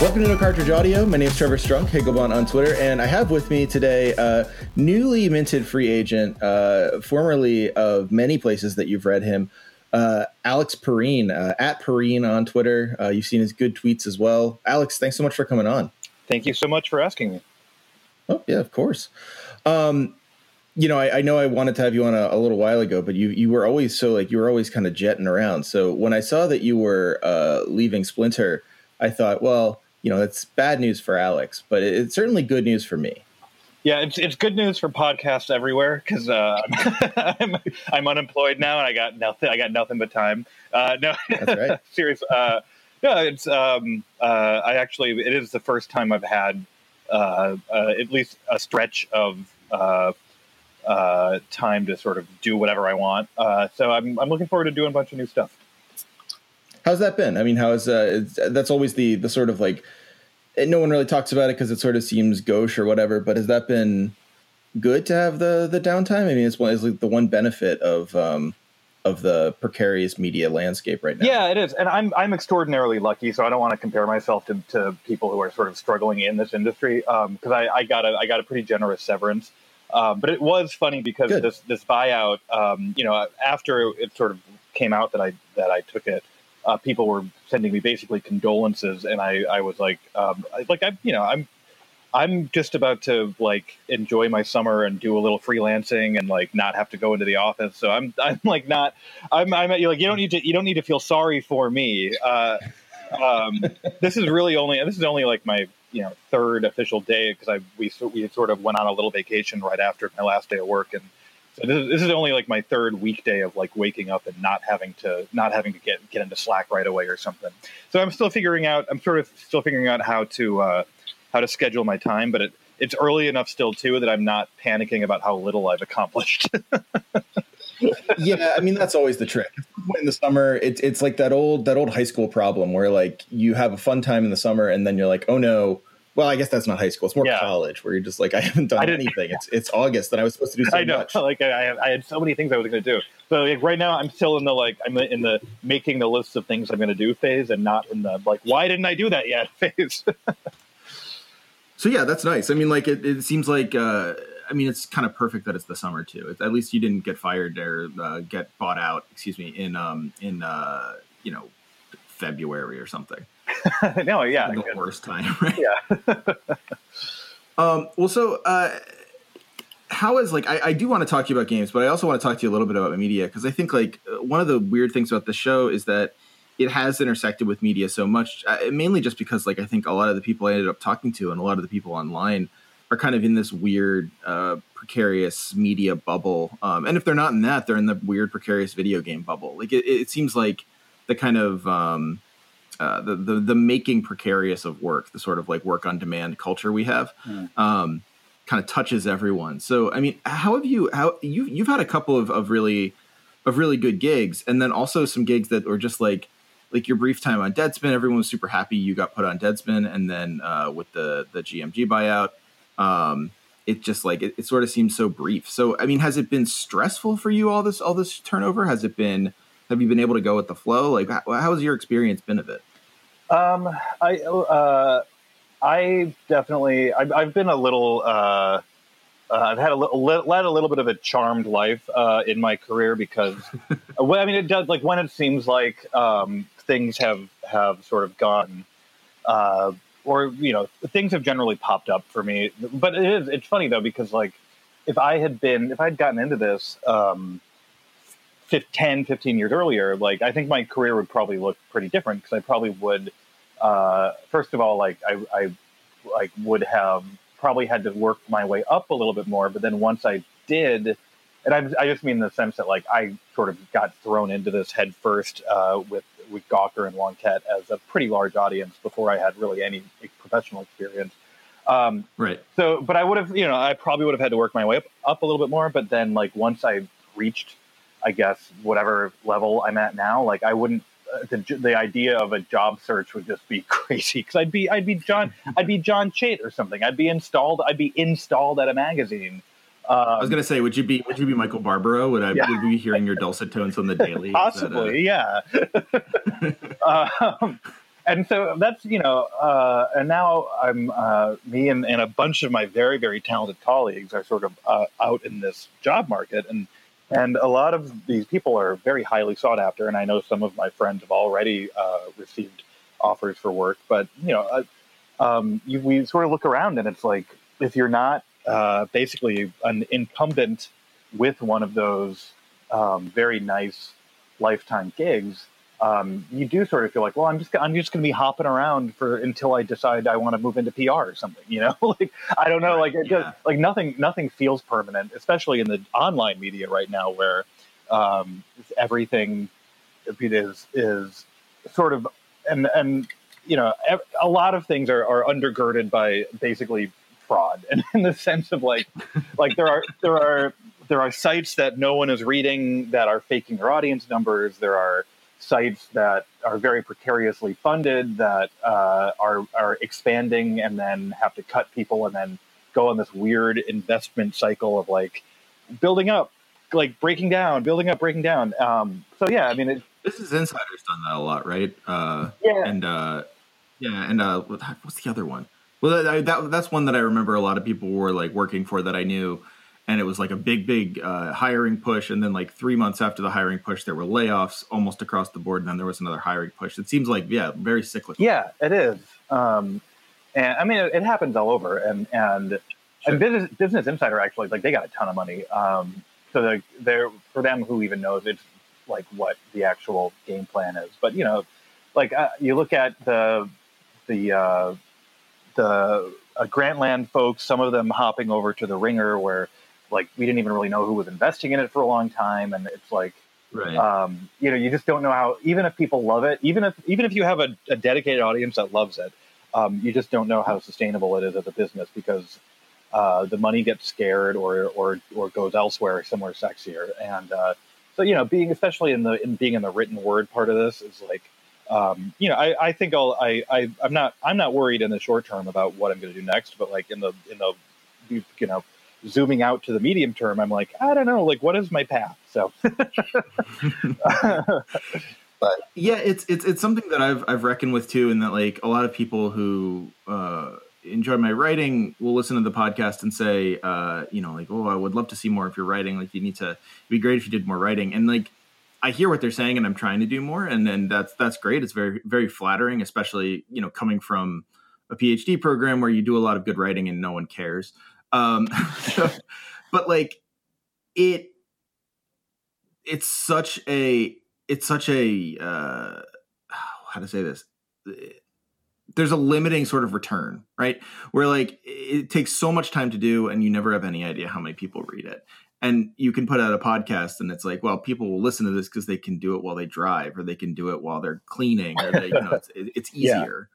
Welcome to No Cartridge Audio. My name is Trevor Strunk, Hegelbon on Twitter, and I have with me today newly minted free agent, formerly of many places that you've read him, Alex Perrine, at Perrine on Twitter. You've seen his good tweets as well. Alex, thanks so much for coming on. Thank you so much for asking me. Oh, yeah, of course. I know I wanted to have you on a little while ago, but you were always you were always kind of jetting around. So when I saw that you were leaving Splinter, I thought, well, you know, it's bad news for Alex, but it's certainly good news for me. Yeah, it's good news for podcasts everywhere because I'm unemployed now and I got nothing but time. No, that's right. Serious. No, it's it is the first time I've had at least a stretch of time to sort of do whatever I want. So I'm looking forward to doing a bunch of new stuff. How's that been? I mean, that's always the sort of like, no one really talks about it because it sort of seems gauche or whatever, but has that been good to have the downtime? I mean, it's like the one benefit of the precarious media landscape right now. Yeah, it is. And I'm extraordinarily lucky, so I don't want to compare myself to people who are sort of struggling in this industry. Cause I got a pretty generous severance. But it was funny because good. This buyout, after it sort of came out that I took it, people were sending me basically condolences, and I was like, I'm just about to like enjoy my summer and do a little freelancing and like not have to go into the office. So you don't need to feel sorry for me. This is only like my third official day because we sort of went on a little vacation right after my last day of work and. So this is only like my third weekday of like waking up and not having to get into Slack right away or something. So I'm sort of still figuring out how to schedule my time, but it's early enough still too that I'm not panicking about how little I've accomplished. Yeah, I mean that's always the trick. In the summer, it's like that old high school problem where like you have a fun time in the summer and then you're like, oh no. Well, I guess that's not high school. It's more college, where you're just like, I haven't done anything. It's August, and I was supposed to do so much. Like I had so many things I was going to do. So like right now, I'm still in the like I'm in the making the lists of things I'm going to do phase, and not in the like why didn't I do that yet phase. So yeah, that's nice. I mean, like it seems like it's kind of perfect that it's the summer too. At least you didn't get fired or get bought out. Excuse me, in February or something. No, yeah, the worst time, right? Yeah. How is like I do want to talk to you about games, but I also want to talk to you a little bit about media because I think like one of the weird things about the show is that it has intersected with media so much, mainly just because like I think a lot of the people I ended up talking to and a lot of the people online are kind of in this weird precarious media bubble, and if they're not in that, they're in the weird precarious video game bubble. Like it seems like the kind of the making precarious of work, the sort of like work on demand culture we have, kind of touches everyone. So, I mean, you've had a couple of really good gigs and then also some gigs that were just like like your brief time on Deadspin, everyone was super happy you got put on Deadspin. And then with the GMG buyout, it just like it sort of seems so brief. So I mean, has it been stressful for you all this turnover? Has it been? Have you been able to go with the flow? Like, how has your experience been of it? I definitely, I've been a little, I've had a little bit of a charmed life in my career because, I mean, it does, like, when it seems like things have sort of gone, or, you know, things have generally popped up for me. But it's funny, though, because, like, if I'd gotten into this 10-15 years earlier, like, I think my career would probably look pretty different because I probably would, first of all, like I like would have probably had to work my way up a little bit more, but then once I did, and I just mean in the sense that like I sort of got thrown into this head first with Gawker and Wonkette as a pretty large audience before I had really any professional experience. Right. So, but I would have, you know, I probably would have had to work my way up a little bit more, but then like once I reached, I guess, whatever level I'm at now, like I wouldn't. The idea of a job search would just be crazy because I'd be John Chait or something. I'd be installed at a magazine. I was gonna say, would you be Michael Barbaro? Would we be hearing your dulcet tones on the Daily? Possibly, yeah. And so that's, you know, and now I'm me and a bunch of my very very talented colleagues are sort of out in this job market And a lot of these people are very highly sought after, and I know some of my friends have already received offers for work. But, you know, we sort of look around, and it's like, if you're not basically an incumbent with one of those very nice lifetime gigs, you do sort of feel like, well, I'm just going to be hopping around until I decide I want to move into PR or something, you know? Like, I don't know, like it just, like nothing feels permanent, especially in the online media right now, where everything is sort of and you know, a lot of things are undergirded by basically fraud, and in the sense of like there are sites that no one is reading that are faking their audience numbers. There are sites that are very precariously funded that are expanding and then have to cut people and then go on this weird investment cycle of like building up, like breaking down, building up, breaking down. So yeah, I mean, this is Insider's done that a lot, right? Yeah. And yeah, and what's the other one? Well, that's one that I remember a lot of people were like working for that I knew. And it was like a big hiring push. And then like 3 months after the hiring push, there were layoffs almost across the board. And then there was another hiring push. It seems like, yeah, very cyclical. Yeah, it is. And I mean, it happens all over. And sure. And Business Insider actually, like they got a ton of money. So they're for them, who even knows, it's like what the actual game plan is. But, you know, like you look at the Grantland folks, some of them hopping over to the Ringer where, like, we didn't even really know who was investing in it for a long time. And it's like, right. You know, you just don't know how, even if people love it, even if you have a dedicated audience that loves it, you just don't know how sustainable it is as a business because the money gets scared or goes elsewhere, somewhere sexier. And so, you know, being in the written word part of this is like, you know, I think I'm not worried in the short term about what I'm going to do next, but like in the, you know, zooming out to the medium term, I'm like, I don't know, like, what is my path? So, but yeah, it's something that I've reckoned with too, in that like a lot of people who enjoy my writing will listen to the podcast and say, you know, like, oh, I would love to see more of your writing. Like, it'd be great if you did more writing. And like, I hear what they're saying, and I'm trying to do more, and then that's great. It's very very flattering, especially, you know, coming from a PhD program where you do a lot of good writing and no one cares. But like it's such a how to say this, there's a limiting sort of return, right? Where like it takes so much time to do and you never have any idea how many people read it. And you can put out a podcast and it's like, well, people will listen to this because they can do it while they drive, or they can do it while they're cleaning, or they, you know, it's easier.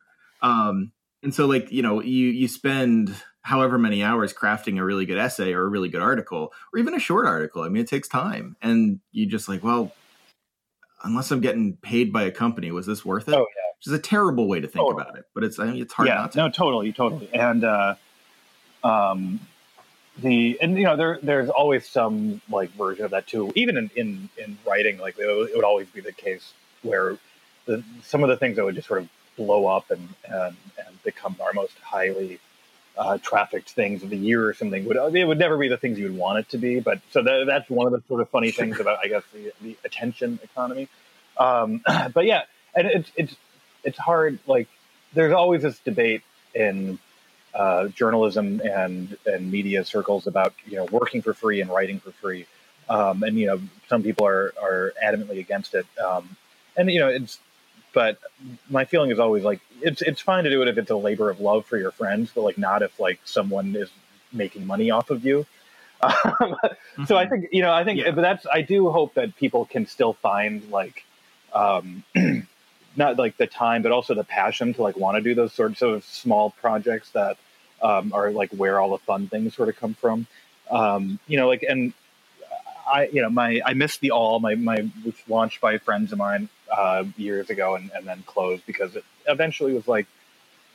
Yeah. And so like, you know, you spend however many hours crafting a really good essay or a really good article, or even a short article. I mean, it takes time, and you just like, well, unless I'm getting paid by a company, was this worth it? Oh, yeah. Which is a terrible way to think about it, but it's hard not to. No, totally. And there's always some like version of that too. Even in writing, like it would always be the case where some of the things that would just sort of blow up and become our most highly trafficked things of the year or something would never be the things you would want it to be. But so that's one of the sort of funny things about, I guess, the attention economy. But yeah, and it's hard. Like there's always this debate in journalism and media circles about, you know, working for free and writing for free. And, you know, some people are adamantly against it. And, you know, but my feeling is always like, it's fine to do it if it's a labor of love for your friends, but like not if like someone is making money off of you. Mm-hmm. So I think yeah. I do hope that people can still find like, not like the time, but also the passion to like want to do those sorts of small projects that are like where all the fun things sort of come from. You know, like, and I, you know, I missed the all my was launched by friends of mine years ago and then closed because it eventually was like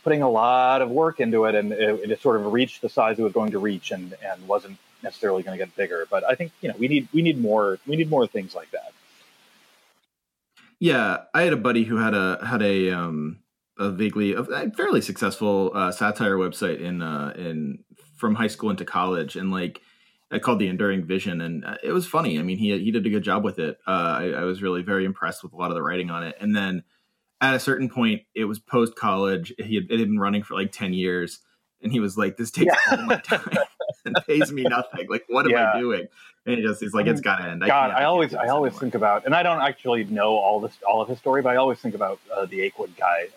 putting a lot of work into it, and it sort of reached the size it was going to reach and wasn't necessarily going to get bigger. But I think, you know, we need more things like that. Yeah, I had a buddy who had a fairly successful satire website in from high school into college, and like called The Enduring Vision, and it was funny. I mean, he did a good job with it. I was really very impressed with a lot of the writing on it. And then at a certain point, it was post college. It had been running for like 10 years, and he was like, "This takes all my time and pays me nothing. Like, what am I doing?" And he's like, "It's gotta end." I always think about, and I don't actually know all of his story, but I always think about the Achewood guy.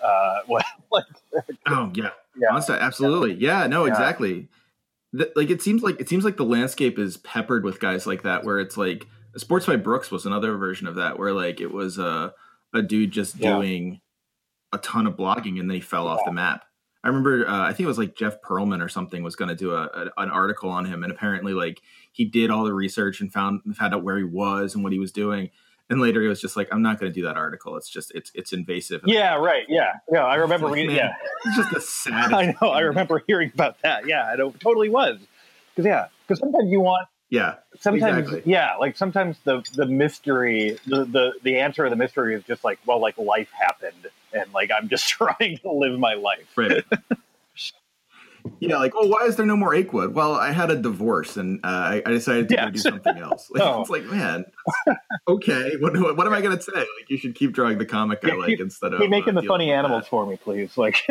Honestly, absolutely, exactly. Like it seems like the landscape is peppered with guys like that, where it's like Sports by Brooks was another version of that, where like it was a dude just doing a ton of blogging and then he fell off the map. I remember I think it was like Jeff Perlman or something was going to do an article on him, and apparently like he did all the research and found out where he was and what he was doing, and later he was just like, "I'm not going to do that article. It's just it's invasive." Yeah, I remember reading. Yeah, it's just a sad. I know. I remember hearing about that. Yeah, it totally was. Because sometimes you want. Yeah. Sometimes, exactly. Yeah, like sometimes the mystery, the answer to the mystery is just like, well, like life happened, and like I'm just trying to live my life. Right. Yeah, like, oh, why is there no more Achewood? Well, I had a divorce and I decided to do something else. Like, It's like, man, okay, what am I going to say? Like, you should keep drawing the comic I like instead of... Keep making the funny animals for me, please. Like,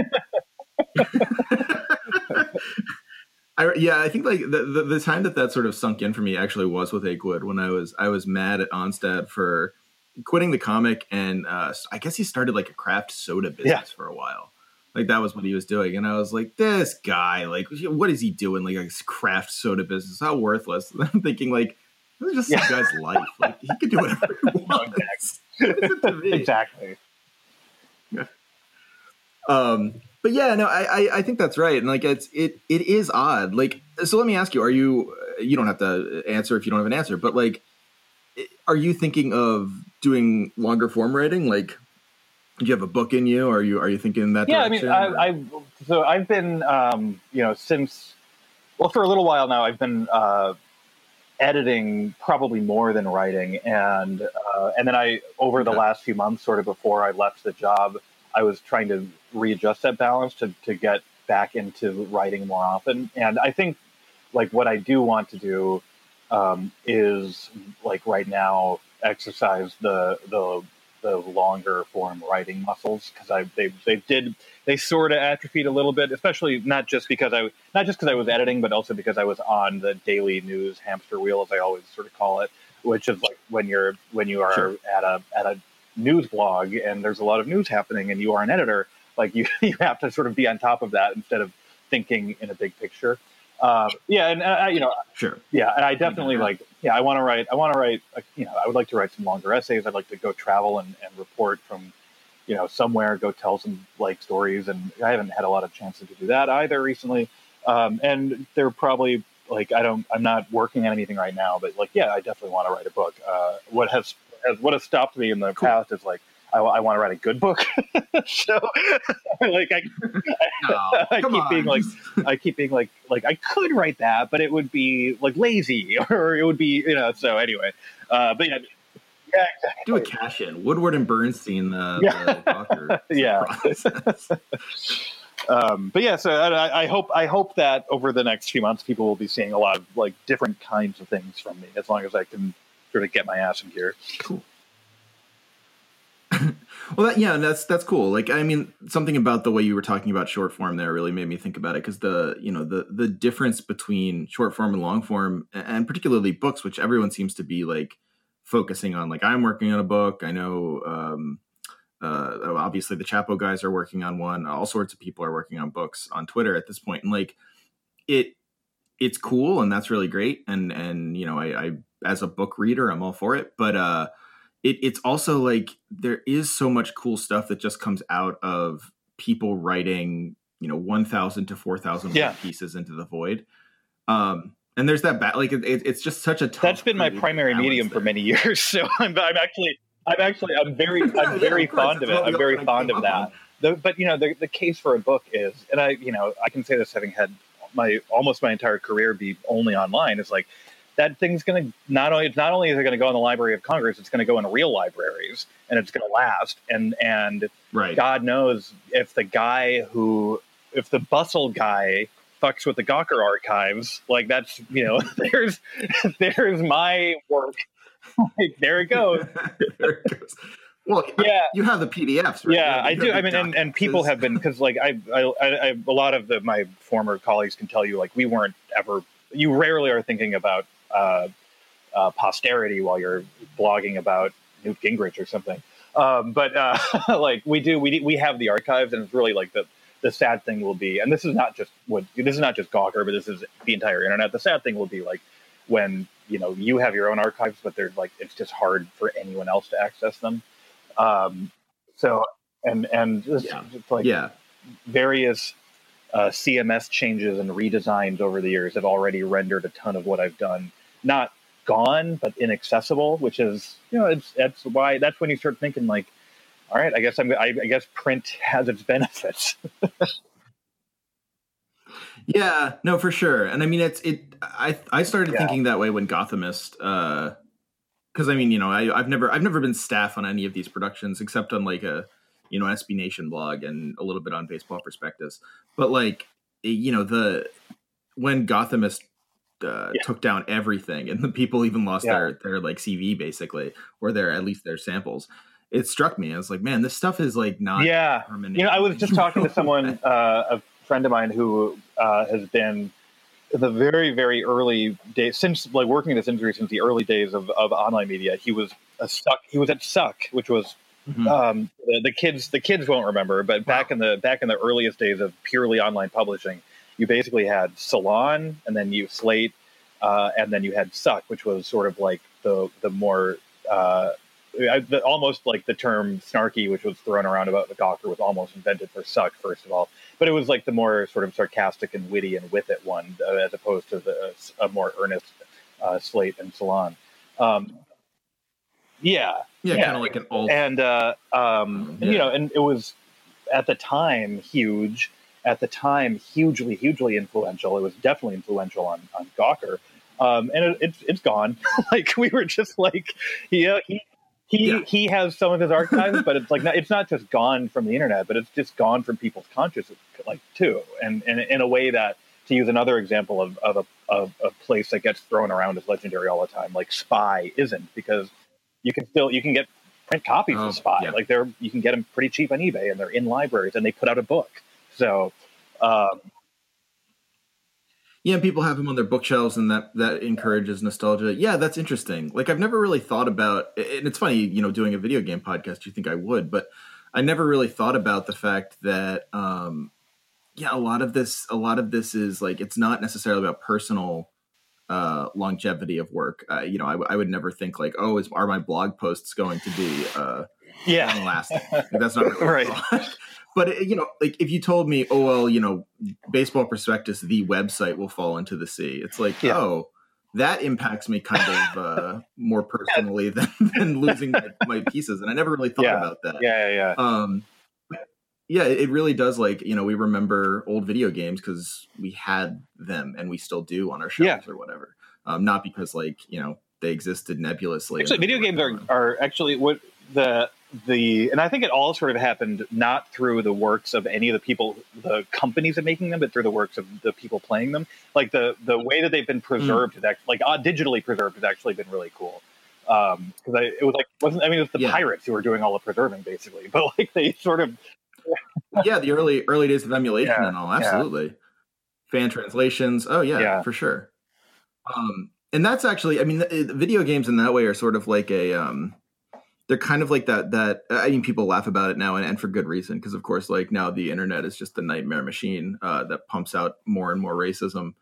I think like the time that sort of sunk in for me actually was with Achewood when I was mad at Onstad for quitting the comic, and I guess he started like a craft soda business for a while. Like that was what he was doing. And I was like, this guy, like, what is he doing? Like a craft soda business, how worthless. And I'm thinking like, this is just some guy's life. Like he could do whatever he wants. Exactly. Yeah. But yeah, no, I think that's right. And like, it is odd. Like, so let me ask you, you don't have to answer if you don't have an answer, but like, are you thinking of doing longer form writing? Like, do you have a book in you, or are you thinking that direction? Yeah, I mean, so I've been, you know, for a little while now, I've been editing probably more than writing. And then over the last few months, sort of before I left the job, I was trying to readjust that balance to get back into writing more often. And I think, like, what I do want to do is, like, right now, exercise the longer form writing muscles, because they sort of atrophied a little bit, especially not just because I was editing, but also because I was on the daily news hamster wheel, as I always sort of call it, which is like when you are sure. at a news blog and there's a lot of news happening and you are an editor, like you have to sort of be on top of that instead of thinking in a big picture. And I definitely I want to write. You know, I would like to write some longer essays. I'd like to go travel and report from, you know, somewhere. Go tell some like stories, and I haven't had a lot of chances to do that either recently. And they're probably like I'm not working on anything right now, but like I definitely want to write a book. What has what has stopped me in the past is like, I want to write a good book. So like I keep being like I could write that, but it would be like lazy, or it would be, you know. So anyway, but yeah. Yeah, exactly. Do a cash in Woodward and Bernstein. The but yeah, so I hope that over the next few months, people will be seeing a lot of like different kinds of things from me, as long as I can sort of get my ass in gear. Cool. Well, that's cool. Like, I mean, something about the way you were talking about short form there really made me think about it, because the difference between short form and long form, and particularly books, which everyone seems to be like focusing on. Like, I'm working on a book. I know, obviously the Chapo guys are working on one. All sorts of people are working on books on Twitter at this point. And like, it's cool, and that's really great. And you know, I as a book reader, I'm all for it. But it's also like, there is so much cool stuff that just comes out of people writing, you know, 1,000 to 4,000 pieces into the void. And there's that it's just such a tough. That's been my primary medium for many years. So I'm very fond of that. But you know, the case for a book is, and I, you know, I can say this having had almost my entire career be only online, is like, that thing's going to not only is it going to go in the Library of Congress, it's going to go in real libraries, and it's going to last. And right. God knows if the bustle guy fucks with the Gawker archives, like, that's, you know, there's my work. Like, there it goes. There it goes. Well, yeah, you have the PDFs, right? Yeah, I do. I mean, and people have been, because like I a lot of my former colleagues can tell you, like, you rarely are thinking about posterity while you're blogging about Newt Gingrich or something. Like, we have the archives, and it's really like the sad thing will be, and this is not just Gawker, but this is the entire internet. The sad thing will be like when, you know, you have your own archives, but they're like, it's just hard for anyone else to access them. Various CMS changes and redesigns over the years have already rendered a ton of what I've done not gone, but inaccessible, which is, you know, that's when you start thinking like, all right, I guess print has its benefits. Yeah, no, for sure. And I mean, I started thinking that way when Gothamist, because I mean, you know, I've never been staff on any of these productions except on like a, you know, SB Nation blog and a little bit on Baseball Prospectus. But like, you know, when Gothamist took down everything, and the people even lost their like CV basically, or at least their samples. It struck me. I was like, man, this stuff is like not permanent. You know, I was just talking to someone, a friend of mine who has been the very, very early days, since like working in this industry since the early days of online media. He was at Suck, which was the kids won't remember, but back in the earliest days of purely online publishing, you basically had Salon, and then you Slate, and then you had Suck, which was sort of like the more almost like the term snarky, which was thrown around about the Gawker, was almost invented for Suck, first of all, but it was like the more sort of sarcastic and witty and with it one, as opposed to a more earnest Slate and Salon. Kind of like an old, and you know, and it was at the time huge, hugely influential. It was definitely influential on Gawker, and it's gone. Like, we were just like, he has some of his archives, but it's like it's not just gone from the internet, but it's just gone from people's consciousness, like, too, and in a way that, to use another example of a place that gets thrown around as legendary all the time, like Spy isn't, because you can get print copies of Spy, like you can get them pretty cheap on eBay, and they're in libraries, and they put out a book. So people have them on their bookshelves, and that encourages nostalgia. Yeah, that's interesting. Like, I've never really thought about, and it's funny, you know, doing a video game podcast, you think I would, but I never really thought about the fact that, a lot of this is like, it's not necessarily about personal longevity of work. You know, I would never think like, oh, are my blog posts going to be long-lasting? That's not really right. But, you know, like, if you told me, oh, well, you know, Baseball Prospectus, the website, will fall into the sea. It's like, oh, that impacts me kind of more personally than losing my pieces. And I never really thought about that. Yeah. Yeah, it really does. Like, you know, we remember old video games because we had them and we still do on our shelves or whatever. Not because, like, you know, they existed nebulously. Actually, video games are actually what the and I think it all sort of happened not through the works of any of the people, the companies that making them, but through the works of the people playing them. Like the way that they've been preserved, digitally preserved, has actually been really cool. Because it was the pirates who were doing all the preserving basically, but like they sort of. Yeah, the early days of emulation and all, absolutely. Yeah. Fan translations, for sure. And that's actually, I mean, video games in that way are sort of like a, they're kind of like that. I mean, people laugh about it now, and for good reason, because of course, like now the internet is just the nightmare machine that pumps out more and more racism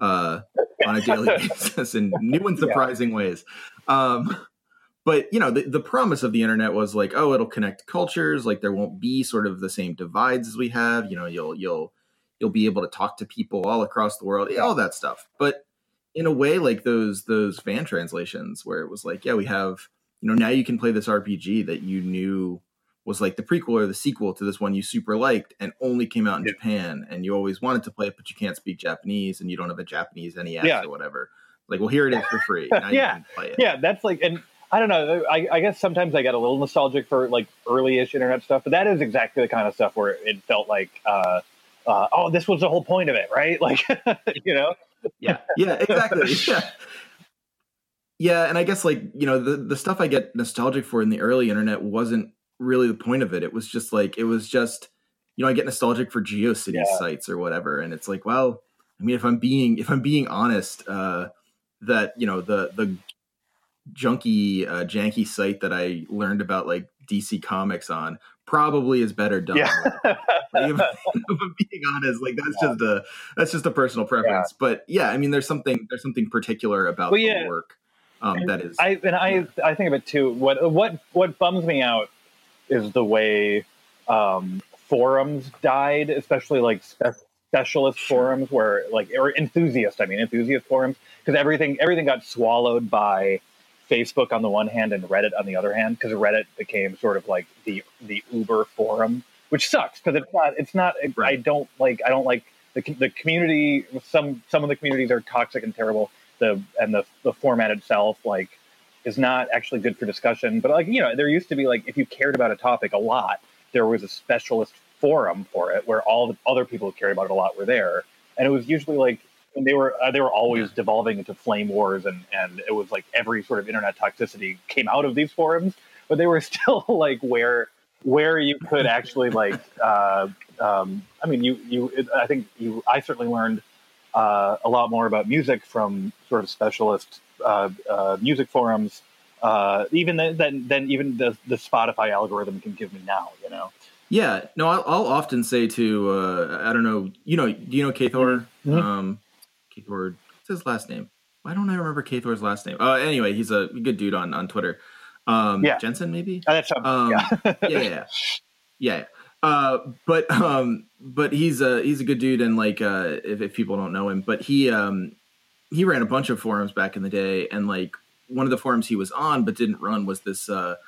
on a daily basis in new and surprising ways. But, you know, the promise of the internet was like, oh, it'll connect cultures. Like there won't be sort of the same divides as we have. You know, you'll be able to talk to people all across the world, all that stuff. But in a way, like those fan translations where it was like, yeah, we have, you know, now you can play this RPG that you knew was like the prequel or the sequel to this one you super liked and only came out in Japan. And you always wanted to play it, but you can't speak Japanese and you don't have a Japanese NES or whatever. Like, well, here it is for free. Now you can play it. Yeah, that's like... and. I don't know. I guess sometimes I get a little nostalgic for like early-ish internet stuff, but that is exactly the kind of stuff where it felt like, oh, this was the whole point of it, right? Like, you know? Yeah, exactly. Yeah, and I guess like, you know, the stuff I get nostalgic for in the early internet wasn't really the point of it. It was just like, you know, I get nostalgic for GeoCities sites or whatever, and it's like, well, I mean, if I'm being honest, that, you know, the janky site that I learned about like DC Comics on probably is better done. Yeah. Like, if I'm being honest, like that's just a personal preference. Yeah. But yeah, I mean, there's something particular about the work that is. I think of it too. What bums me out is the way forums died, especially like specialist forums or enthusiast forums, because everything got swallowed by Facebook on the one hand and Reddit on the other hand, because Reddit became sort of like the Uber forum, which sucks because it's not. Right. I don't like the community. Some of the communities are toxic and terrible. The format itself like is not actually good for discussion. But like, you know, there used to be like, if you cared about a topic a lot, there was a specialist forum for it where all the other people who cared about it a lot were there, and it was usually like. And they were always devolving into flame wars, and it was like every sort of internet toxicity came out of these forums, but they were still like where you could actually like I certainly learned a lot more about music from sort of specialist music forums, even than even the Spotify algorithm can give me now, you know. Yeah, no, I'll often say to I don't know, do you know Kothor? Mm-hmm. Kothor, what's his last name? Why don't I remember Kothor's last name? Anyway, he's a good dude on Twitter. Jensen, maybe? Oh, that's something. Yeah. But he's a good dude, and like if people don't know him, but he ran a bunch of forums back in the day, and like one of the forums he was on but didn't run was this old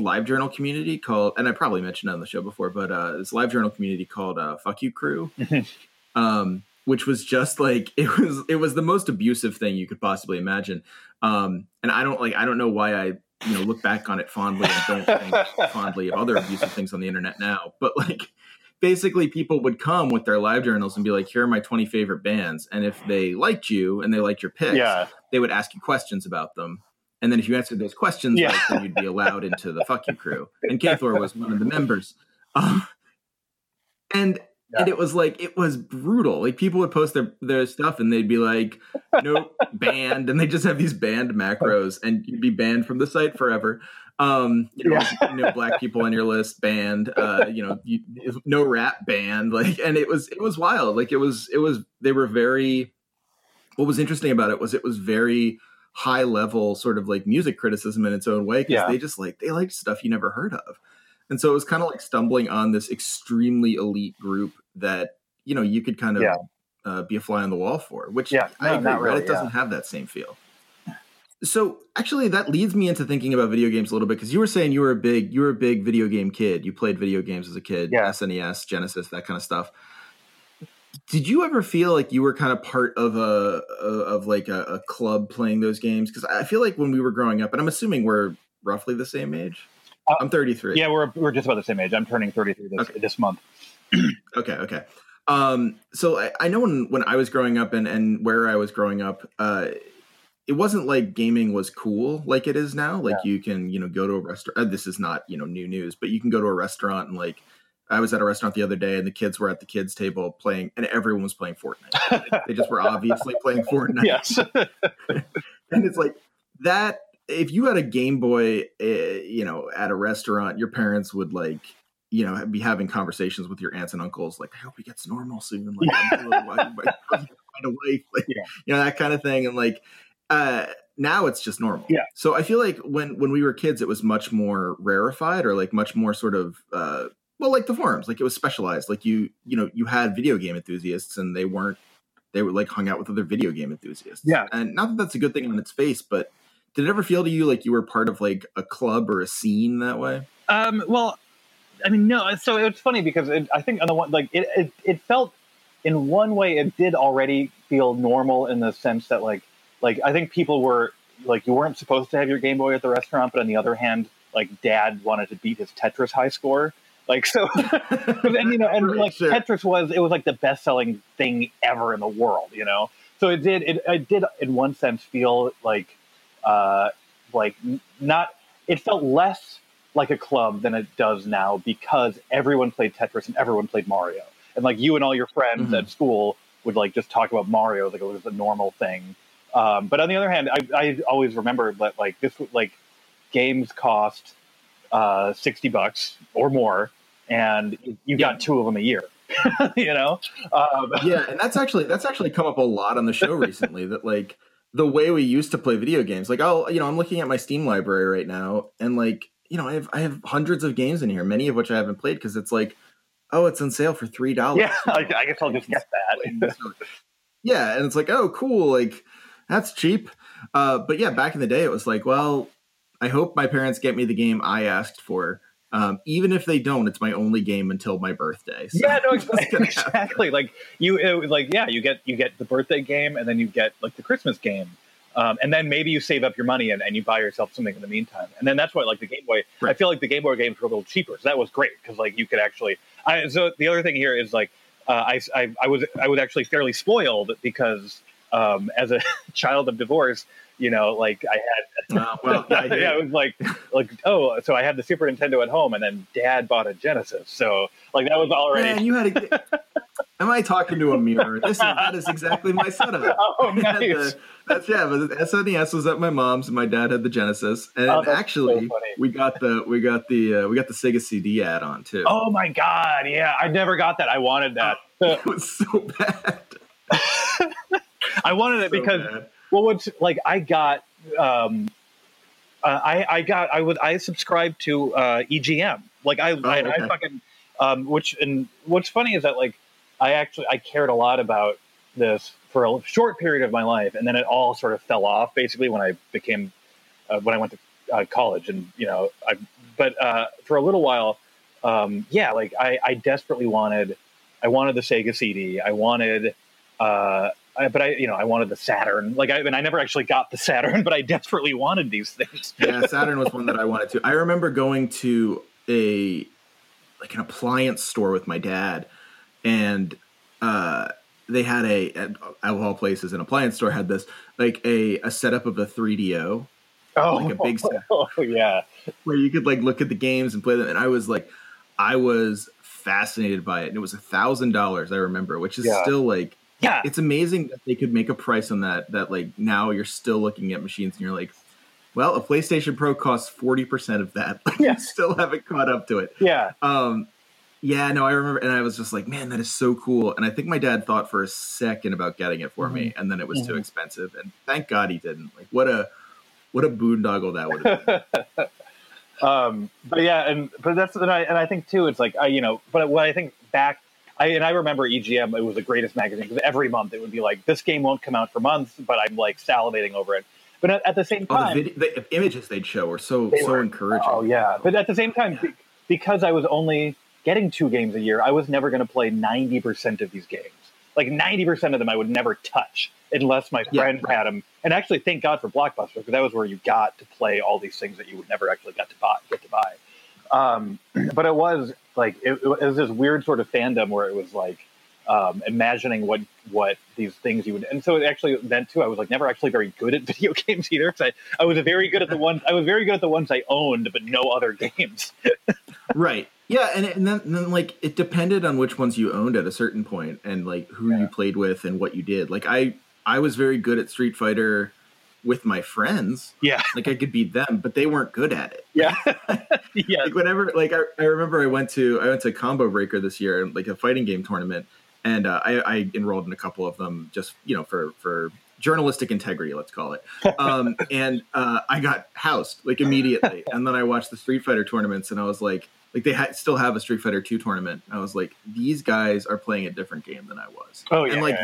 LiveJournal community called, and I probably mentioned it on the show before, but this LiveJournal community called Fuck You Crew. Which was just like it was the most abusive thing you could possibly imagine, and I don't know why I look back on it fondly and don't think fondly of other abusive things on the internet now. But like basically, people would come with their live journals and be like, "Here are my 20 favorite bands," and if they liked you and they liked your picks, they would ask you questions about them. And then if you answered those questions, then you'd be allowed into the Fuck You Crew. And Kothor was one of the members, And it was like, it was brutal. Like people would post their stuff and they'd be like, nope, banned. And they just have these banned macros and you'd be banned from the site forever. No black people on your list, banned, no rap, banned. Like, and it was wild. Like they were very, what was interesting about it was very high level sort of like music criticism in its own way. Cause they liked stuff you never heard of. And so it was kind of like stumbling on this extremely elite group that, you could kind of be a fly on the wall for, which I agree, Reddit doesn't have that same feel. So actually that leads me into thinking about video games a little bit, because you were saying you were a big video game kid. You played video games as a kid, SNES, Genesis, that kind of stuff. Did you ever feel like you were kind of part of a club playing those games? Because I feel like when we were growing up, and I'm assuming we're roughly the same age. I'm 33. Yeah, we're just about the same age. I'm turning 33 this month. Okay. So I know when I was growing up and where I was growing up, it wasn't like gaming was cool like it is now. Like you can, go to a restaurant. This is not, new news, but you can go to a restaurant and like, I was at a restaurant the other day and the kids were at the kids table playing and everyone was playing Fortnite. They just were obviously playing Fortnite. Yes. And it's like that, if you had a Game Boy, at a restaurant, your parents would like, be having conversations with your aunts and uncles. Like, I hope he gets normal soon. Like, find a wife, like, that kind of thing. And like, now it's just normal. Yeah. So I feel like when we were kids, it was much more rarefied or like much more sort of, like the forums, like it was specialized. Like you had video game enthusiasts and they were like hung out with other video game enthusiasts. Yeah. And not that that's a good thing on its face, but did it ever feel to you like you were part of like a club or a scene that way? No. So it's funny because I think on the one, like it felt in one way, it did already feel normal in the sense that like I think people were like, you weren't supposed to have your Game Boy at the restaurant, but on the other hand, like Dad wanted to beat his Tetris high score. Like, so, and, sure. Tetris it was like the best selling thing ever in the world, So it did in one sense feel it felt less like a club than it does now because everyone played Tetris and everyone played Mario. And like you and all your friends at school would like just talk about Mario, like it was a normal thing. But on the other hand, I always remembered that like this, like games cost $60 or more, and you got two of them a year. And that's actually come up a lot on the show recently. That like the way we used to play video games. Like I'm looking at my Steam library right now, and like I have hundreds of games in here, many of which I haven't played because it's like, oh, it's on sale for $3. Yeah, I guess I'll just get that. Yeah, and it's like, oh, cool, like that's cheap. But yeah, back in the day, it was like, well, I hope my parents get me the game I asked for. Even if they don't, it's my only game until my birthday. So yeah, no, exactly. Like you get the birthday game, and then you get like the Christmas game, and then maybe you save up your money and you buy yourself something in the meantime. And then that's why like the Game Boy. Right. I feel like the Game Boy games were a little cheaper, so that was great because like you could actually. So the other thing here is like I was actually fairly spoiled because as a child of divorce. It was like oh, so I had the Super Nintendo at home, and then Dad bought a Genesis, so like that was already. Man, you had a... Am I talking to a mirror? That is exactly my setup. Oh, nice. But the SNES was at my mom's, and my dad had the Genesis, and actually, so we got the Sega CD add-on too. Oh my god, yeah, I never got that. I wanted that. It was so bad. I wanted it so because. Bad. Well, what's like? I subscribed to EGM. Like I fucking and what's funny is that like I cared a lot about this for a short period of my life, and then it all sort of fell off basically when I became when I went to college, and for a little while, I desperately wanted the Sega CD. I wanted. But I wanted the Saturn. Like I never actually got the Saturn, but I desperately wanted these things. Yeah, Saturn was one that I wanted to. I remember going to an appliance store with my dad, and they had of all places, an appliance store had this like a setup of a 3DO. Oh, like a big setup. Oh yeah, where you could like look at the games and play them. And I was like, I was fascinated by it, and it was $1,000. I remember, which is still like. Yeah, it's amazing that they could make a price on that. That like now you're still looking at machines and you're like, well, a PlayStation Pro costs 40% of that. Like, you still haven't caught up to it. Yeah. I remember, and I was just like, man, that is so cool. And I think my dad thought for a second about getting it for me, and then it was too expensive. And thank God he didn't. Like, what a boondoggle that would have been. But that's and I think too. It's like I, but what I think back I remember EGM, it was the greatest magazine, because every month it would be like, this game won't come out for months, but I'm like salivating over it. But at the same time... the images they'd show were so encouraging. Oh, yeah. But at the same time, because I was only getting 2 games a year, I was never going to play 90% of these games. Like, 90% of them I would never touch unless my friend had them. And actually, thank God for Blockbuster, because that was where you got to play all these things that you would never actually get to buy. But it was, like, it was this weird sort of fandom where it was, like, imagining what these things you would... And so it actually, then, too, I was, like, never actually very good at video games either. So I was very good at the ones... I was very good at the ones I owned, but no other games. Right. Yeah, and then, like, it depended on which ones you owned at a certain point and, like, who you played with and what you did. Like, I was very good at Street Fighter with my friends. Yeah. Like, I could beat them, but they weren't good at it. Yeah. Yeah. Like, whenever, like, I remember I went to Combo Breaker this year, like, a fighting game tournament, and I enrolled in a couple of them just, you know, for journalistic integrity, let's call it. And I got housed, like, immediately. And then I watched the Street Fighter tournaments, and I was like... Like, they still have a Street Fighter 2 tournament. I was like, these guys are playing a different game than I was. Oh, yeah. And, like,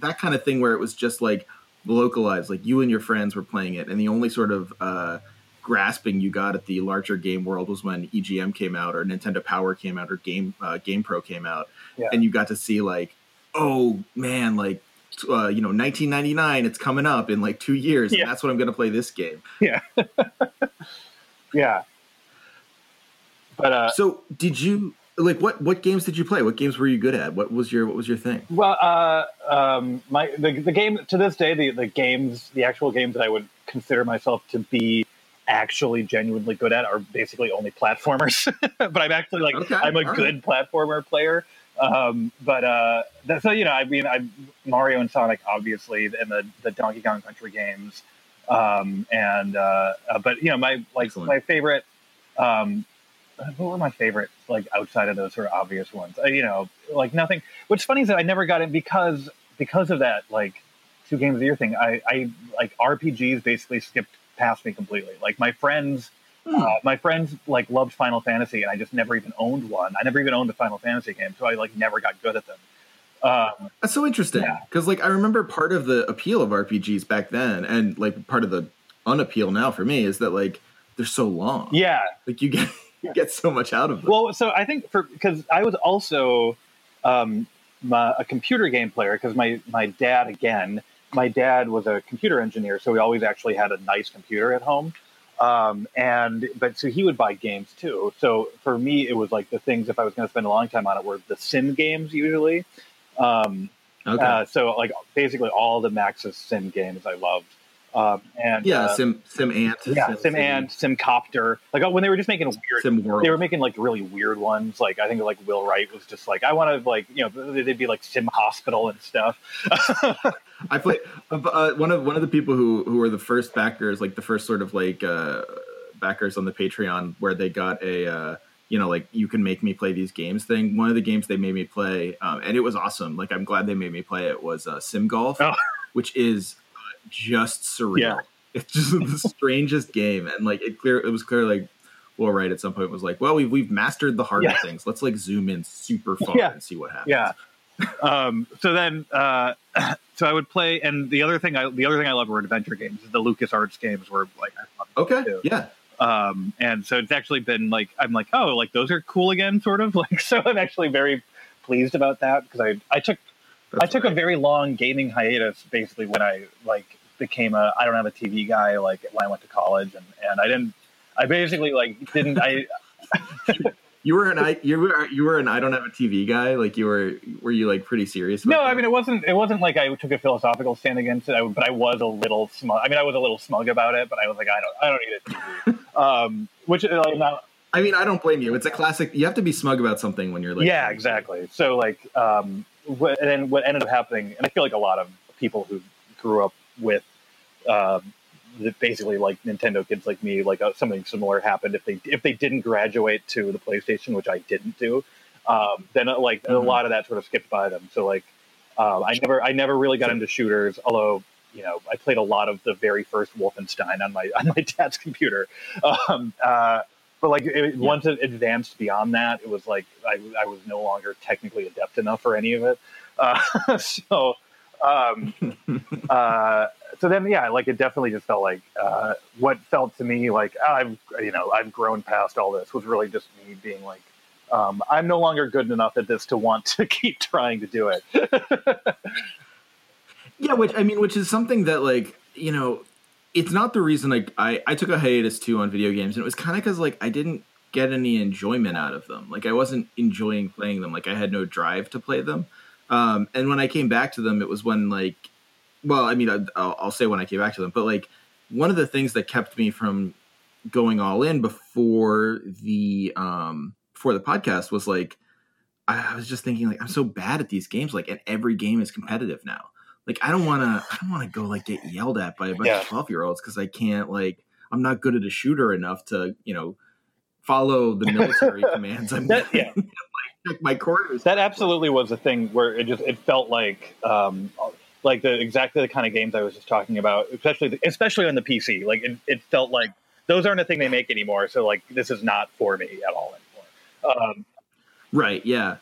that kind of thing where it was just, like, localized. Like, you and your friends were playing it. And the only sort of grasping you got at the larger game world was when EGM came out or Nintendo Power came out or GamePro came out. Yeah. And you got to see, like, oh, man, like, you know, 1999, it's coming up in, like, 2 years. Yeah. And that's when I'm going to play this game. Yeah. Yeah. But, so did you like what games did you play? What games were you good at? What was your thing? Well, the game to this day, the actual games that I would consider myself to be actually genuinely good at are basically only platformers. But I'm actually like I'm a good platformer player. So you know, I mean, I'm Mario and Sonic obviously, and the Donkey Kong Country games. But you know, my like Excellent. My favorite. What were my favorite, like, outside of those sort of obvious ones? You know, like, nothing. What's funny is that I never got in because of that, like, 2 games a year thing. I like, RPGs basically skipped past me completely. Like, my friends, like, loved Final Fantasy, and I just never even owned one. I never even owned a Final Fantasy game, so I, like, never got good at them. That's so interesting, because, like, I remember part of the appeal of RPGs back then, and, like, part of the unappeal now for me is that, like, they're so long. Yeah. Like, you get so much out of them. Well, so I think because I was also a computer game player because my dad was a computer engineer, so we always actually had a nice computer at home. So he would buy games too. So for me, it was like the things if I was going to spend a long time on it were the sim games usually. So like basically all the Maxis sim games I loved. SimAnt, SimCopter. Like when they were just making weird, SimWorld. They were making like really weird ones. Like I think like Will Wright was just like, I want to like you know they'd be like Sim Hospital and stuff. I played one of the people who were the first backers, like the first sort of like backers on the Patreon, where they got a you know like you can make me play these games thing. One of the games they made me play, and it was awesome. Like I'm glad they made me play it was Sim Golf, which is. Just surreal. Yeah. It's just the strangest game, and like it was clear. Like, Will Wright at some point was like, "Well, we've mastered the harder things. Let's like zoom in super far and see what happens." Yeah. So I would play, and the other thing I loved were adventure games. The LucasArts games were like, I loved them too. Yeah. And so it's actually been like I'm like, oh, like those are cool again, sort of like. So I'm actually very pleased about that because I took a very long gaming hiatus, basically, when I like became I don't have a TV guy, like when I went to college, and I basically didn't. You were an I don't have a TV guy, like were you like pretty serious? About that? I mean it wasn't like I took a philosophical stand against it, but I was a little smug. I mean I was a little smug about it, but I was like I don't need a TV, which like not. I mean I don't blame you. It's a classic. You have to be smug about something when you're like yeah exactly. So like. And then what ended up happening, and I feel like a lot of people who grew up with basically like Nintendo kids like me, like something similar happened if they didn't graduate to the PlayStation, which I didn't do, then like a lot of that sort of skipped by them. So like I never really got into shooters, although you know I played a lot of the very first Wolfenstein on my dad's computer. But like once it advanced beyond that, it was like I was no longer technically adept enough for any of it. So then like it definitely just felt like what felt to me like I've grown past all this was really just me being like I'm no longer good enough at this to want to keep trying to do it. Yeah, which is something that like it's not the reason like I took a hiatus too on video games, and it was kind of because like I didn't get any enjoyment out of them. Like I wasn't enjoying playing them. Like I had no drive to play them. And when I came back to them, it was when like, well, I mean, I'll say when I came back to them, but like one of the things that kept me from going all in before the podcast was like, I was just thinking like, I'm so bad at these games. Like, and every game is competitive now. Like, I don't want to go like get yelled at by a bunch of 12-year-olds. Cause I can't like, I'm not good at a shooter enough to, follow the military commands. I'm not my quarters. That absolutely was a thing where it felt like the exactly the kind of games I was just talking about, especially on the PC. Like it felt like those aren't a thing they make anymore. So like this is not for me at all anymore. Right. Yeah.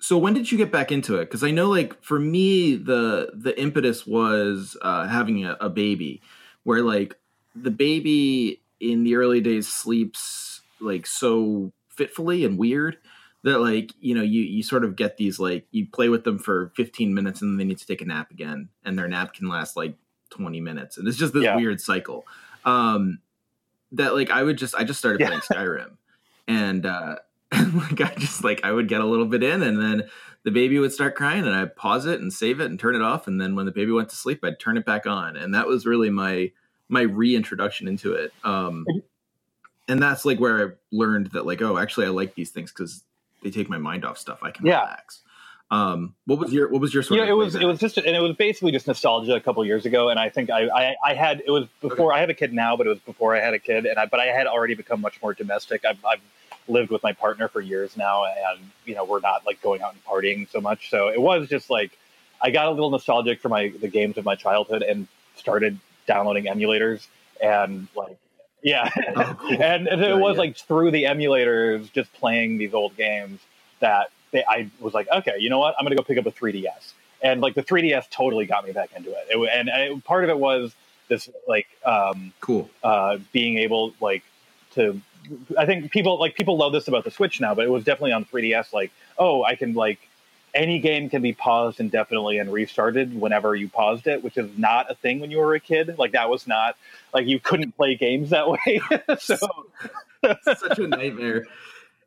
So when did you get back into it? Because I know like for me the impetus was having a baby, where like the baby in the early days sleeps like so fitfully and weird that like you sort of get these like you play with them for 15 minutes and then they need to take a nap again, and their nap can last like 20 minutes and it's just this weird cycle that like I just started playing Skyrim and like I would get a little bit in and then the baby would start crying and I'd pause it and save it and turn it off, and then when the baby went to sleep I'd turn it back on, and that was really my reintroduction into it. And that's like where I learned that like, oh, actually I like these things because they take my mind off stuff. I can relax. What was your sort of playback? It was basically just nostalgia a couple of years ago. And I think I have a kid now, but it was before I had a kid, but I had already become much more domestic. I've lived with my partner for years now, and we're not like going out and partying so much. So it was just like, I got a little nostalgic for the games of my childhood and started downloading emulators and like, yeah. Oh, cool. And it was like through the emulators, just playing these old games that I was like, okay, you know what? I'm going to go pick up a 3DS. And like the 3DS totally got me back into it. Part of it was this like cool being able like to, I think people love this about the Switch now, but it was definitely on 3DS. Like, oh, I can like any game can be paused indefinitely and restarted whenever you paused it, which is not a thing when you were a kid. Like that was not like you couldn't play games that way. So such a nightmare.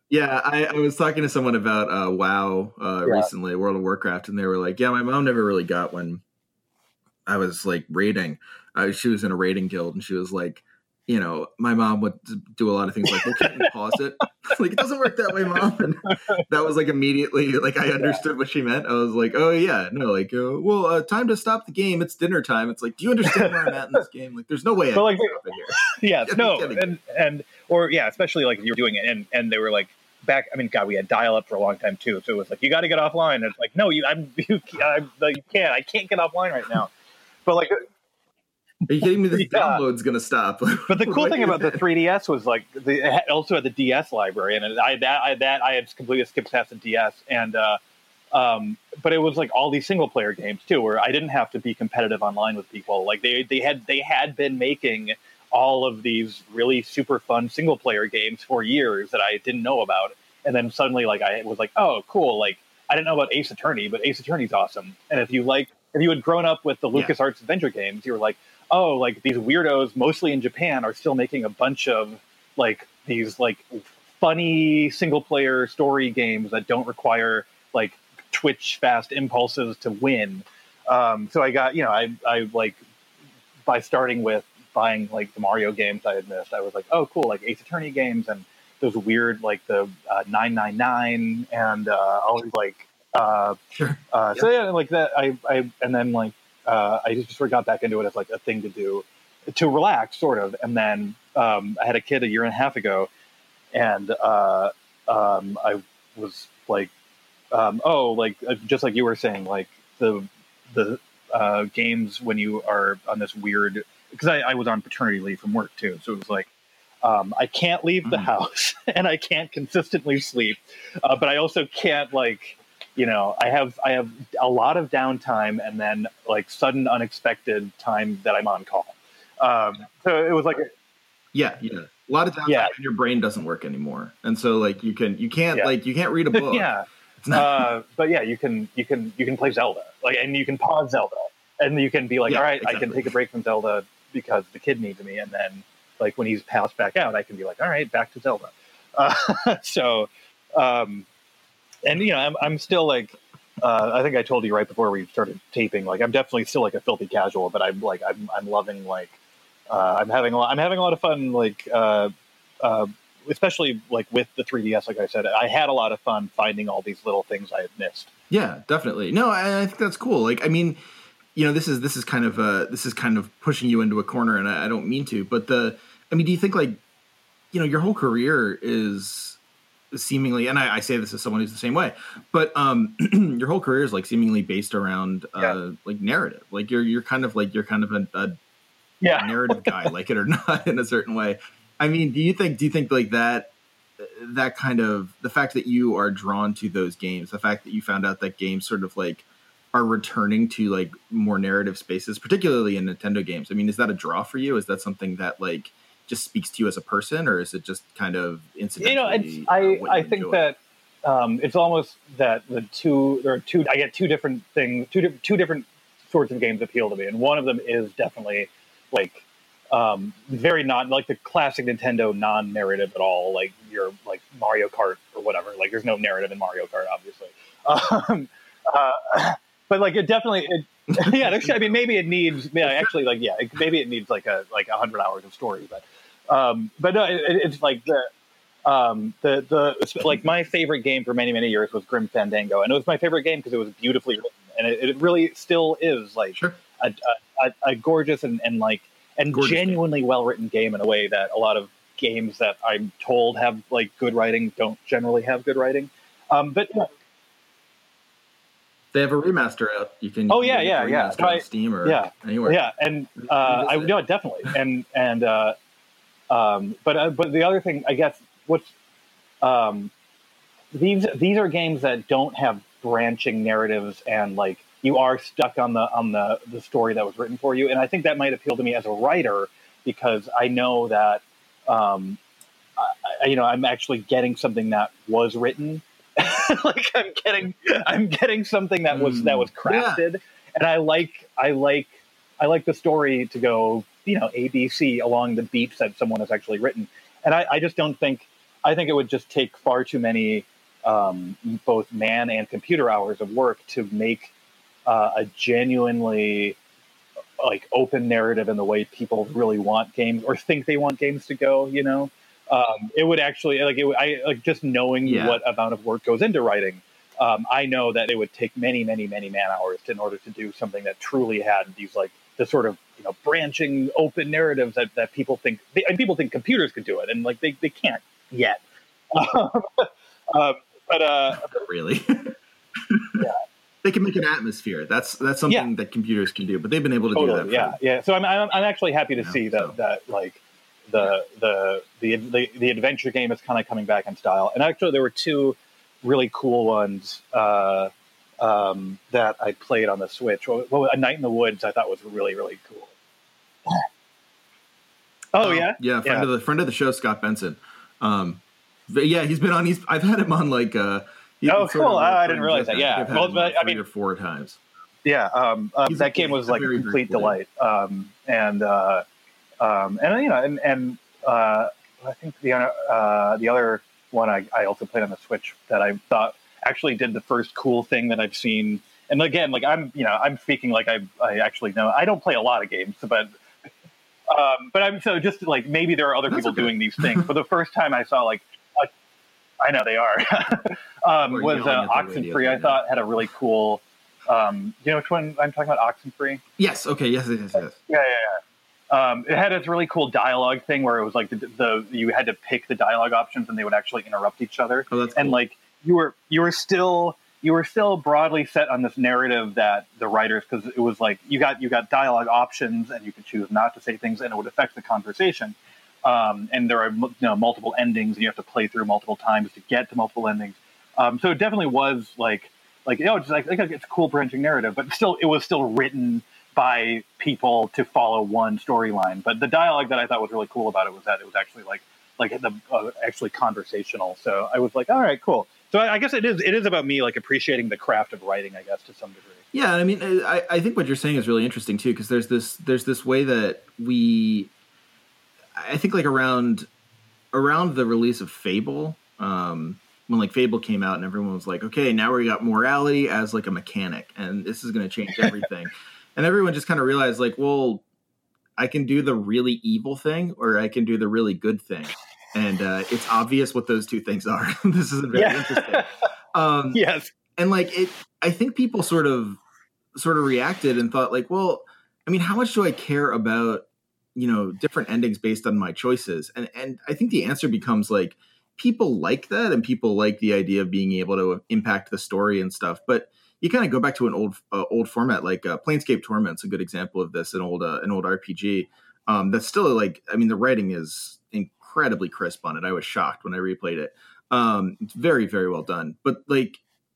Yeah, I was talking to someone about WoW recently, World of Warcraft, and they were like, "Yeah, my mom never really got when I was like raiding. She was in a raiding guild, and she was like." My mom would do a lot of things like, okay, you pause it. Like, it doesn't work that way, Mom. And that was like immediately, like, I understood what she meant. I was like, oh, yeah, no, like, time to stop the game. It's dinner time. It's like, do you understand where I'm at in this game? Like, there's no way I can stop it here. Yeah, no. Or especially like you're doing it. And they were like, back, we had dial up for a long time too. So it was like, you got to get offline. And it's like, no, you can't. I can't get offline right now. But like, are you kidding me? This download's going to stop. But the cool thing about the 3DS was like it also had the DS library, and I had completely skipped past the DS. And but it was like all these single player games too, where I didn't have to be competitive online with people. Like they had been making all of these really super fun single player games for years that I didn't know about, and then suddenly like I was like, oh, cool. Like I didn't know about Ace Attorney, but Ace Attorney's awesome. And if you had grown up with the LucasArts adventure games, you were like, oh, like these weirdos, mostly in Japan, are still making a bunch of like these like funny single player story games that don't require like twitch fast impulses to win. So I got, I like by starting with buying like the Mario games I had missed, I was like, oh, cool, like Ace Attorney games and those weird like the 999 and all these like. So yeah, like that. And then I just sort of got back into it as like a thing to do to relax, sort of. And then I had a kid a year and a half ago, and I was like, just like you were saying, like the games when you are on this weird, because I was on paternity leave from work too, so it was like I can't leave the house, and I can't consistently sleep, but I also can't, like, you know, I have a lot of downtime, and then like sudden unexpected time that I'm on call. So it was like, a lot of downtime, and your brain doesn't work anymore, and so like you can't like you can't read a book. But yeah, you can play Zelda, like, and you can pause Zelda, and you can be like, all right, exactly. I can take a break from Zelda because the kid needs me, and then, like, when he's passed back out, I can be like, all right, back to Zelda. And, you know, I'm still, like, I think I told you right before we started taping, like, I'm definitely still, like, a filthy casual, but I'm, like, I'm loving, like, I'm having a lot of fun, like, especially, like, with the 3DS, like I said, I had a lot of fun finding all these little things I had missed. Yeah, definitely. No, I think that's cool. Like, I mean, you know, this is kind of pushing you into a corner, and I don't mean to, but do you think, like, you know, your whole career is seemingly, and I say this as someone who's the same way, but your whole career is like seemingly based around like narrative, like you're kind of a narrative guy, like it or not, in a certain way. I mean, do you think like that kind of, the fact that you are drawn to those games, the fact that you found out that games sort of like are returning to like more narrative spaces, particularly in Nintendo games. I mean, is that a draw for you? Is that something that like just speaks to you as a person, or is it just kind of incidental? You know, I think that it's almost that two different sorts of games appeal to me, and one of them is definitely like very not like the classic Nintendo non-narrative at all, like you're like Mario Kart or whatever. Like there's no narrative in Mario Kart, obviously. But like maybe it needs like 100 hours of story, but no, it's like the like my favorite game for many years was Grim Fandango, and it was my favorite game because it was beautifully written, and it really still is like a gorgeous and genuinely well written game in a way that a lot of games that I'm told have like good writing don't generally have good writing, but. You know, they have a remaster out. You can on Steam or anywhere. Yeah, and I know definitely. But the other thing, I guess, what's these are games that don't have branching narratives, and like you are stuck on the story that was written for you. And I think that might appeal to me as a writer, because I know that I'm actually getting something that was written. Like I'm getting something that was crafted, and I like the story to go, you know, ABC along the beats that someone has actually written, and I think it would just take far too many both man and computer hours of work to make a genuinely like open narrative in the way people really want games or think they want games to go, you know. It would actually just knowing what amount of work goes into writing. I know that it would take many man hours in order to do something that truly had these like the sort of, you know, branching open narratives that people think computers could do it, and like they can't yet. Not really. Yeah. They can make an atmosphere. That's something that computers can do, but they've been able to do that. Yeah. So I'm actually happy to see that like. The adventure game is kind of coming back in style, and actually there were two really cool ones that I played on the Switch. Well, A Night in the Woods I thought was really cool. Friend of the show Scott Benson, he's been on. I've had him on like I didn't realize that. Three or four times. That game was like a complete delight. And I think the other one I also played on the Switch that I thought actually did the first cool thing that I've seen. And again, like I'm speaking like I actually know. I don't play a lot of games, but I'm so just like maybe there are other people doing these things. For the first time I saw like I know they are was Oxen Free. I thought had a really cool. You know which one I'm talking about? Oxen Free. Yes. Okay. Yes. Yeah. It had this really cool dialogue thing where it was like you had to pick the dialogue options and they would actually interrupt each other. Oh, that's cool. And like you were still broadly set on this narrative that the writers, because it was like you got dialogue options and you could choose not to say things and it would affect the conversation. and there are multiple endings, and you have to play through multiple times to get to multiple endings. So it definitely was it's a cool branching narrative, but still, it was still written by people to follow one storyline. But the dialogue that I thought was really cool about it was that it was actually actually conversational. So I was like, all right, cool. So I guess it is about me appreciating the craft of writing, I guess, to some degree. Yeah, I mean, I think what you're saying is really interesting too, because there's this way that around the release of Fable, when Fable came out and everyone was like, okay, now we got morality as a mechanic, and this is going to change everything. And everyone just kind of realized well, I can do the really evil thing or I can do the really good thing. And it's obvious what those two things are. This is very interesting. Yes. And I think people sort of reacted and thought how much do I care about, different endings based on my choices? And I think the answer becomes people like that, and people like the idea of being able to impact the story and stuff. But you kind of go back to an old format, Planescape Torment's a good example of this, an old RPG that's still the writing is incredibly crisp on it. I was shocked when I replayed it. It's very, very well done. But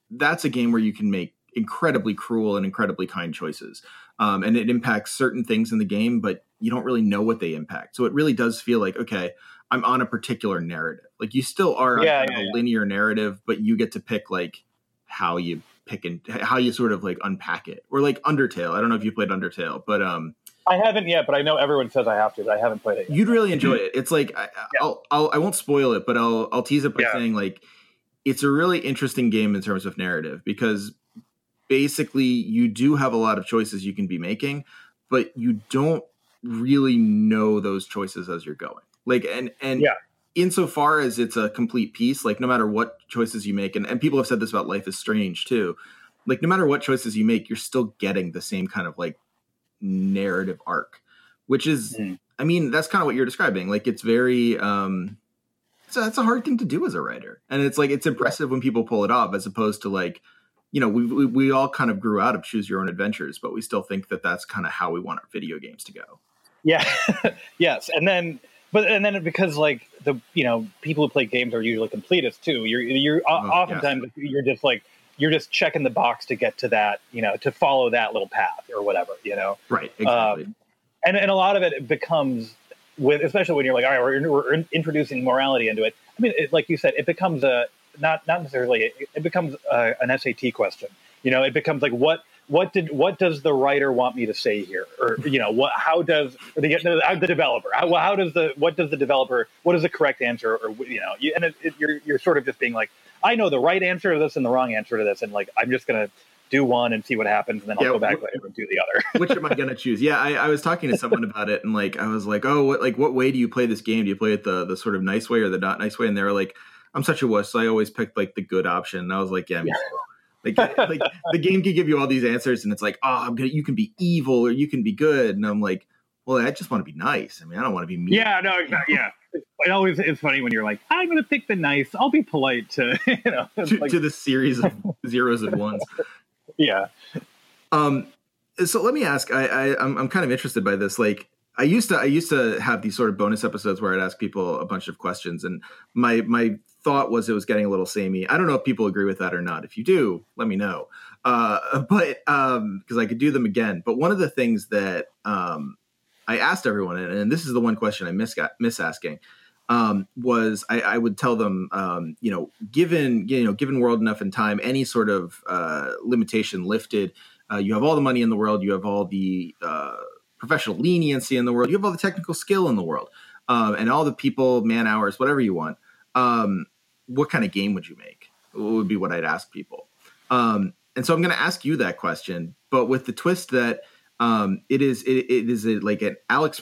that's a game where you can make incredibly cruel and incredibly kind choices, and it impacts certain things in the game, but you don't really know what they impact. So it really does feel okay, I'm on a particular narrative. You still are on a linear narrative, but you get to pick how you pick and how you sort of unpack it. Or Undertale. I don't know if you played Undertale, but I haven't yet, but I know everyone says I have to, but I haven't played it yet. You'd really enjoy it. It's I won't spoil it, but I'll tease it by saying it's a really interesting game in terms of narrative, because basically you do have a lot of choices you can be making, but you don't really know those choices as you're going. Insofar as it's a complete piece, no matter what choices you make, and people have said this about Life is Strange too, no matter what choices you make, you're still getting the same kind of narrative arc, which is, I mean, that's kind of what you're describing. It's very, that's a hard thing to do as a writer. And it's it's impressive when people pull it off, as opposed to we all kind of grew out of choose your own adventures, but we still think that that's kind of how we want our video games to go. Yeah. Yes. And then because people who play games are usually completists too. You're just you're just checking the box to get to that, to follow that little path or whatever, Right. Exactly. And a lot of it becomes especially when you're all right, we're introducing morality into it. I mean, like you said, it becomes not necessarily an SAT question. It becomes what does the writer want me to say here? Or, what is the correct answer? Or, you're sort of just being I know the right answer to this and the wrong answer to this. And I'm just going to do one and see what happens. And then I'll go back later and do the other. Which am I going to choose? Yeah. I was talking to someone about it, and I was oh, what way do you play this game? Do you play it the sort of nice way or the not nice way? And they were I'm such a wuss, so I always picked the good option. And I was yeah. The game can give you all these answers, and it's you can be evil or you can be good, and I'm I just want to be nice. I mean, I don't want to be mean. Yeah, no, exactly. Yeah. It's funny when you're I'm going to pick the nice. I'll be polite to to the series of zeros and ones. Yeah. So let me ask. I'm kind of interested by this. I used to have these sort of bonus episodes where I'd ask people a bunch of questions, and my thought was it was getting a little samey. I don't know if people agree with that or not. If you do, let me know. But because I could do them again. But one of the things that I asked everyone, and this is the one question I misasking, was I would tell them, given world enough and time, any sort of limitation lifted, you have all the money in the world, you have all the professional leniency in the world, you have all the technical skill in the world, and all the people, man hours, whatever you want. What kind of game would you make? Would be what I'd ask people. And so I'm going to ask you that question, but with the twist that it is an Alex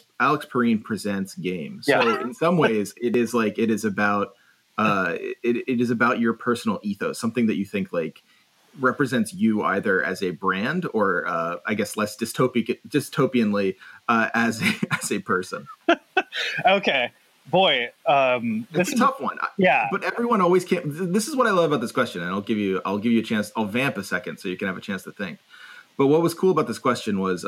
Perrine presents game. So in some ways, it is about your personal ethos, something that you think represents you either as a brand or I guess less dystopianly as a person. Okay. Boy, this is a tough one. Yeah, but everyone always can't. This is what I love about this question, and I'll give you a chance. I'll vamp a second so you can have a chance to think. But what was cool about this question was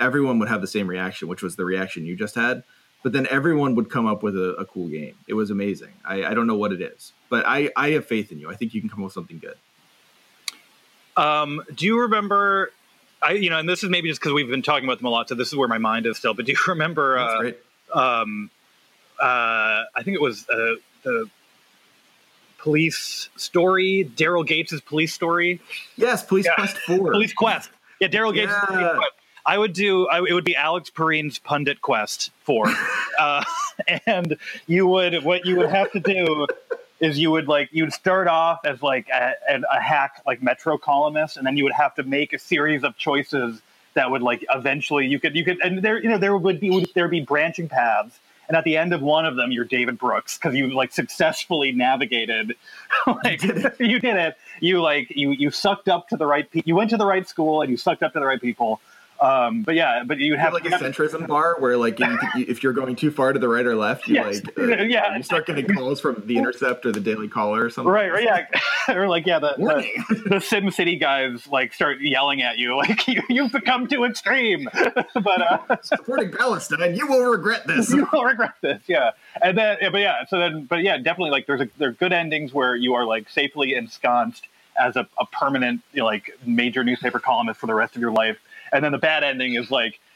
everyone would have the same reaction, which was the reaction you just had, But then everyone would come up with a cool game. It was amazing. I don't know what it is, but I have faith in you. I think you can come up with something good. Do you remember, and this is maybe just because we've been talking about them a lot, so this is where my mind is still, but do you remember, I think it was the Police Story, Daryl Gates' Police Story? Yes, Police Quest 4. Police Quest. Yeah, Daryl Gates' Police Quest. I would do. It would be Alex Perrine's Pundit Quest 4, and you would. What you would have to do is you would start off as a hack Metro columnist, and then you would have to make a series of choices that would eventually you could and there would be branching paths, and at the end of one of them you're David Brooks because you successfully navigated you did it, you sucked up to the right people, you went to the right school and you sucked up to the right people. But you would have a centrism bar where if you're going too far to the right or left, you start getting calls from The Intercept or The Daily Caller or something. Right, yeah, or the Sim City guys start yelling at you you've become too extreme. But supporting Palestine, you will regret this. You will regret this, yeah. And then, definitely there are good endings where you are safely ensconced as a permanent major newspaper columnist for the rest of your life. And then the bad ending is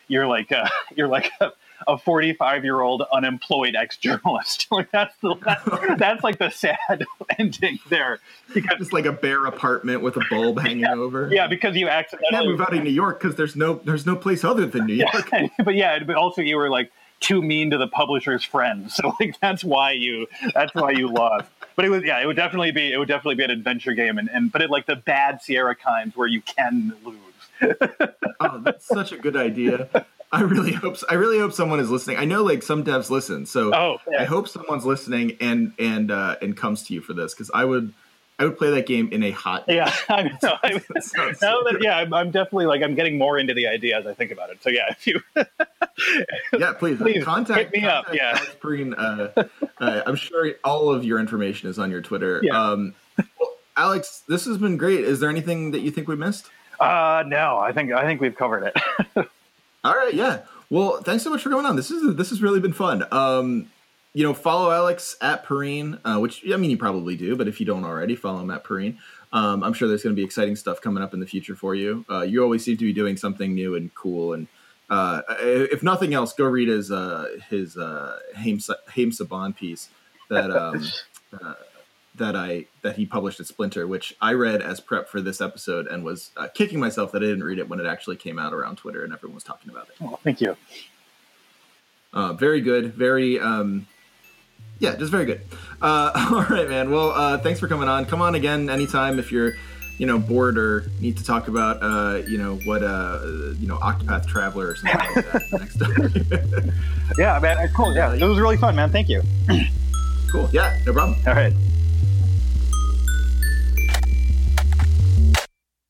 you're a 45-year-old unemployed ex-journalist. that's the sad ending there. Because it's a bare apartment with a bulb hanging over. Yeah, because you accidentally can't move out of New York because there's no place other than New York. Yeah, but also you were too mean to the publisher's friends, so that's why you lost. But it would definitely be an adventure game, but the bad Sierra kinds where you can lose. Oh, that's such a good idea. I really hope someone is listening. I know some devs listen, so I hope someone's listening and comes to you for this, because I would play that game in a hot day. Yeah, I know. I'm definitely I'm getting more into the idea as I think about it. So yeah, if you please contact me up. Yeah, Perrine, I'm sure all of your information is on your Twitter. Yeah. Alex, this has been great. Is there anything that you think we missed? No, I think we've covered it. All right. Yeah. Well, thanks so much for going on. This has really been fun. Follow Alex at Perrine, which, you probably do, but if you don't already, follow him at Perrine. I'm sure there's going to be exciting stuff coming up in the future for you. You always seem to be doing something new and cool. And, if nothing else, go read his Haim Saban piece that he published at Splinter, which I read as prep for this episode and was kicking myself that I didn't read it when it actually came out around Twitter and everyone was talking about it. Oh, thank you. Very good. Very, just very good. All right, man. Well, thanks for coming on. Come on again anytime if you're, bored or need to talk about, Octopath Traveler or something like that next time. Yeah, man. Cool. Yeah. It was really fun, man. Thank you. Cool. Yeah, no problem. All right.